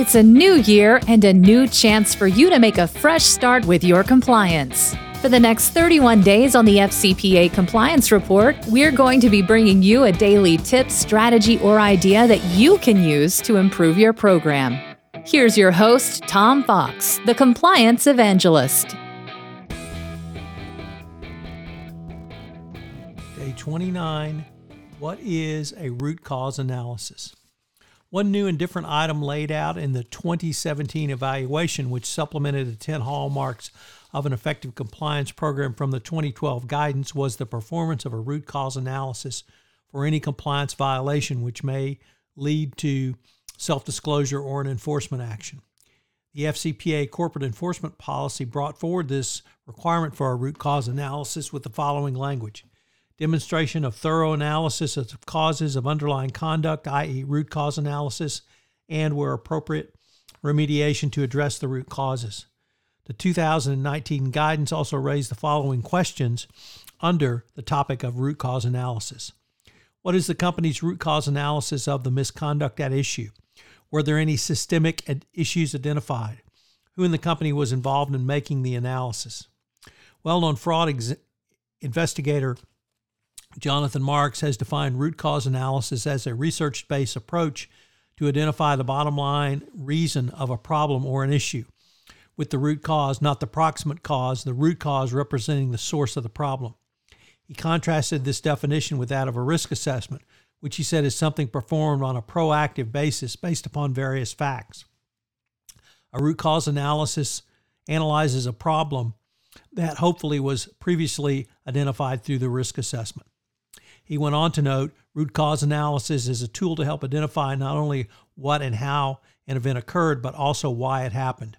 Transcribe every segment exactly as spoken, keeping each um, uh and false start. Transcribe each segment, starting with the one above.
It's a new year and a new chance for you to make a fresh start with your compliance. For the next thirty-one days on the F C P A Compliance Report, we're going to be bringing you a daily tip, strategy, or idea that you can use to improve your program. Here's your host, Tom Fox, the Compliance Evangelist. Day twenty-nine, what is a root cause analysis? One new and different item laid out in the twenty seventeen evaluation, which supplemented the ten hallmarks of an effective compliance program from the twenty twelve guidance, was the performance of a root cause analysis for any compliance violation which may lead to self-disclosure or an enforcement action. The F C P A corporate enforcement policy brought forward this requirement for a root cause analysis with the following language. Demonstration of thorough analysis of the causes of underlying conduct, that is root cause analysis, and where appropriate, remediation to address the root causes. The two thousand nineteen guidance also raised the following questions under the topic of root cause analysis. What is the company's root cause analysis of the misconduct at issue? Were there any systemic issues identified? Who in the company was involved in making the analysis? Well-known fraud ex- investigator Jonathan Marks has defined root cause analysis as a research-based approach to identify the bottom line reason of a problem or an issue, with the root cause, not the proximate cause, the root cause representing the source of the problem. He contrasted this definition with that of a risk assessment, which he said is something performed on a proactive basis based upon various facts. A root cause analysis analyzes a problem that hopefully was previously identified through the risk assessment. He went on to note, root cause analysis is a tool to help identify not only what and how an event occurred, but also why it happened.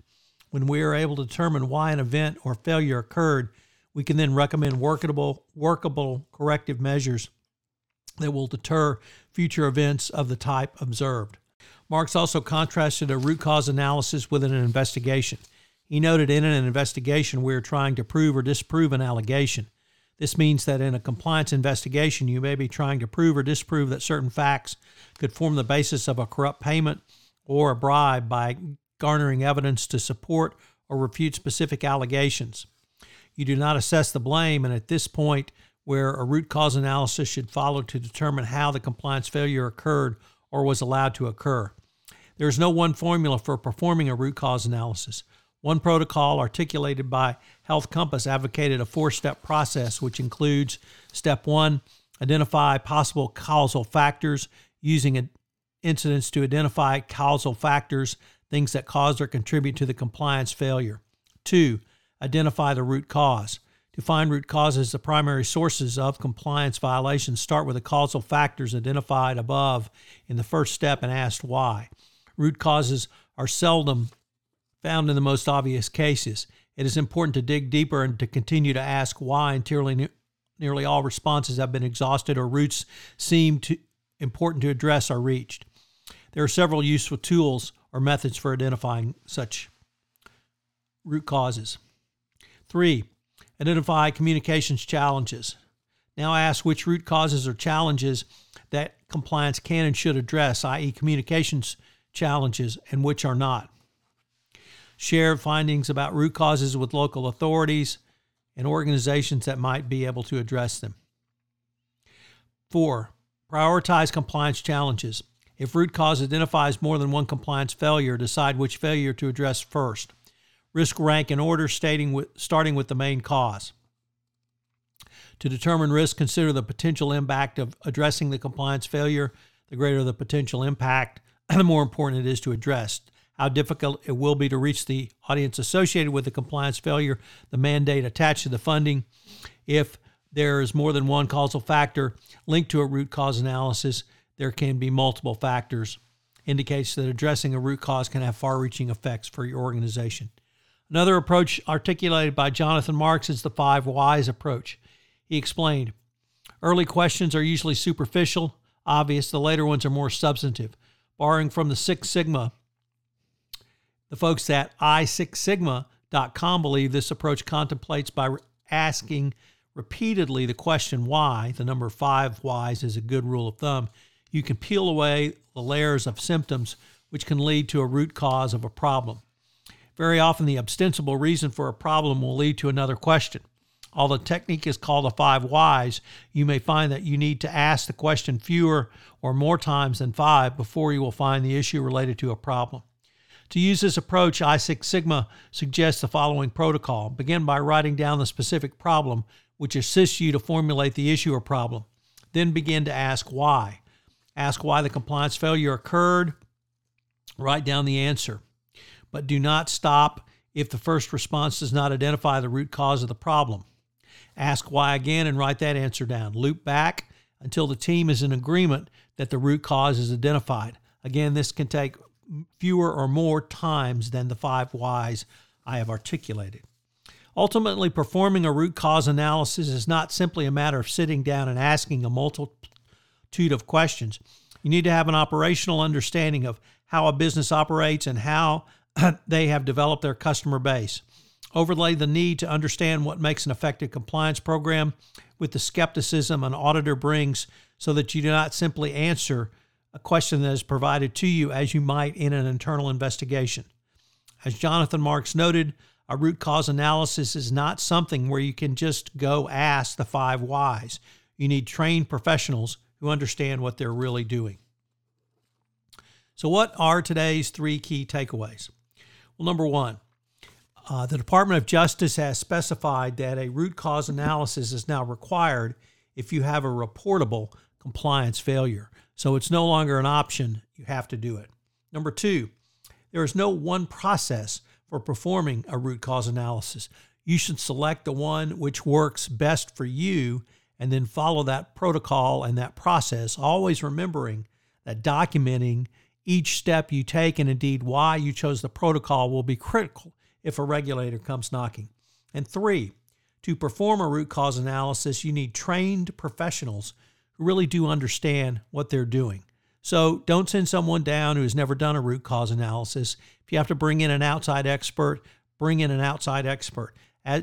When we are able to determine why an event or failure occurred, we can then recommend workable, workable corrective measures that will deter future events of the type observed. Marks also contrasted a root cause analysis with an investigation. He noted, in an investigation, we are trying to prove or disprove an allegation. This means that in a compliance investigation, you may be trying to prove or disprove that certain facts could form the basis of a corrupt payment or a bribe by garnering evidence to support or refute specific allegations. You do not assess the blame, and at this point where a root cause analysis should follow to determine how the compliance failure occurred or was allowed to occur. There is no one formula for performing a root cause analysis. One protocol articulated by Health Compass advocated a four-step process, which includes step one, identify possible causal factors, using incidents to identify causal factors, things that cause or contribute to the compliance failure. Two, identify the root cause. To find root causes, the primary sources of compliance violations, start with the causal factors identified above in the first step and asked why. Root causes are seldom found in the most obvious cases. It is important to dig deeper and to continue to ask why until nearly all responses have been exhausted or roots seem to important to address are reached. There are several useful tools or methods for identifying such root causes. Three, identify communications challenges. Now ask which root causes or challenges that compliance can and should address, that is communications challenges, and which are not. Share findings about root causes with local authorities and organizations that might be able to address them. Four, prioritize compliance challenges. If root cause identifies more than one compliance failure, decide which failure to address first. Risk rank in order, stating with, starting with the main cause. To determine risk, consider the potential impact of addressing the compliance failure. The greater the potential impact, the more important it is to address. How difficult it will be to reach the audience associated with the compliance failure, the mandate attached to the funding. If there is more than one causal factor linked to a root cause analysis, there can be multiple factors. Indicates that addressing a root cause can have far-reaching effects for your organization. Another approach articulated by Jonathan Marks is the five whys approach. He explained, early questions are usually superficial, obvious. The later ones are more substantive. Borrowing from the Six Sigma, the folks at i six sigma dot com believe this approach contemplates by asking repeatedly the question why. The number five whys is a good rule of thumb. You can peel away the layers of symptoms which can lead to a root cause of a problem. Very often, the ostensible reason for a problem will lead to another question. Although the technique is called the five whys, you may find that you need to ask the question fewer or more times than five before you will find the issue related to a problem. To use this approach, I six sigma suggests the following protocol. Begin by writing down the specific problem, which assists you to formulate the issue or problem. Then begin to ask why. Ask why the compliance failure occurred. Write down the answer. But do not stop if the first response does not identify the root cause of the problem. Ask why again and write that answer down. Loop back until the team is in agreement that the root cause is identified. Again, this can take fewer or more times than the five whys I have articulated. Ultimately, performing a root cause analysis is not simply a matter of sitting down and asking a multitude of questions. You need to have an operational understanding of how a business operates and how they have developed their customer base. Overlay the need to understand what makes an effective compliance program with the skepticism an auditor brings so that you do not simply answer a question that is provided to you as you might in an internal investigation. As Jonathan Marks noted, a root cause analysis is not something where you can just go ask the five whys. You need trained professionals who understand what they're really doing. So what are today's three key takeaways? Well, number one, uh, the Department of Justice has specified that a root cause analysis is now required if you have a reportable compliance failure. So it's no longer an option. You have to do it. Number two, there is no one process for performing a root cause analysis. You should select the one which works best for you and then follow that protocol and that process, always remembering that documenting each step you take and indeed why you chose the protocol will be critical if a regulator comes knocking. And three, to perform a root cause analysis, you need trained professionals who really do understand what they're doing. So don't send someone down who has never done a root cause analysis. If you have to bring in an outside expert, bring in an outside expert.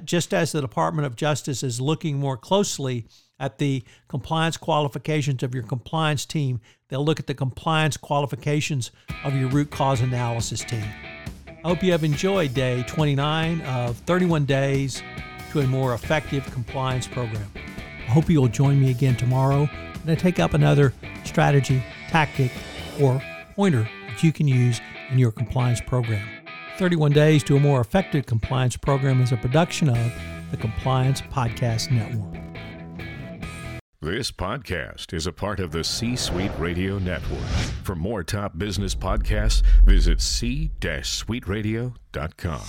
Just as the Department of Justice is looking more closely at the compliance qualifications of your compliance team, they'll look at the compliance qualifications of your root cause analysis team. I hope you have enjoyed day twenty-nine of thirty-one days to a more effective compliance program. I hope you'll join me again tomorrow and I take up another strategy, tactic, or pointer that you can use in your compliance program. thirty-one Days to a More Effective Compliance Program is a production of the Compliance Podcast Network. This podcast is a part of the C-Suite Radio Network. For more top business podcasts, visit c suite radio dot com.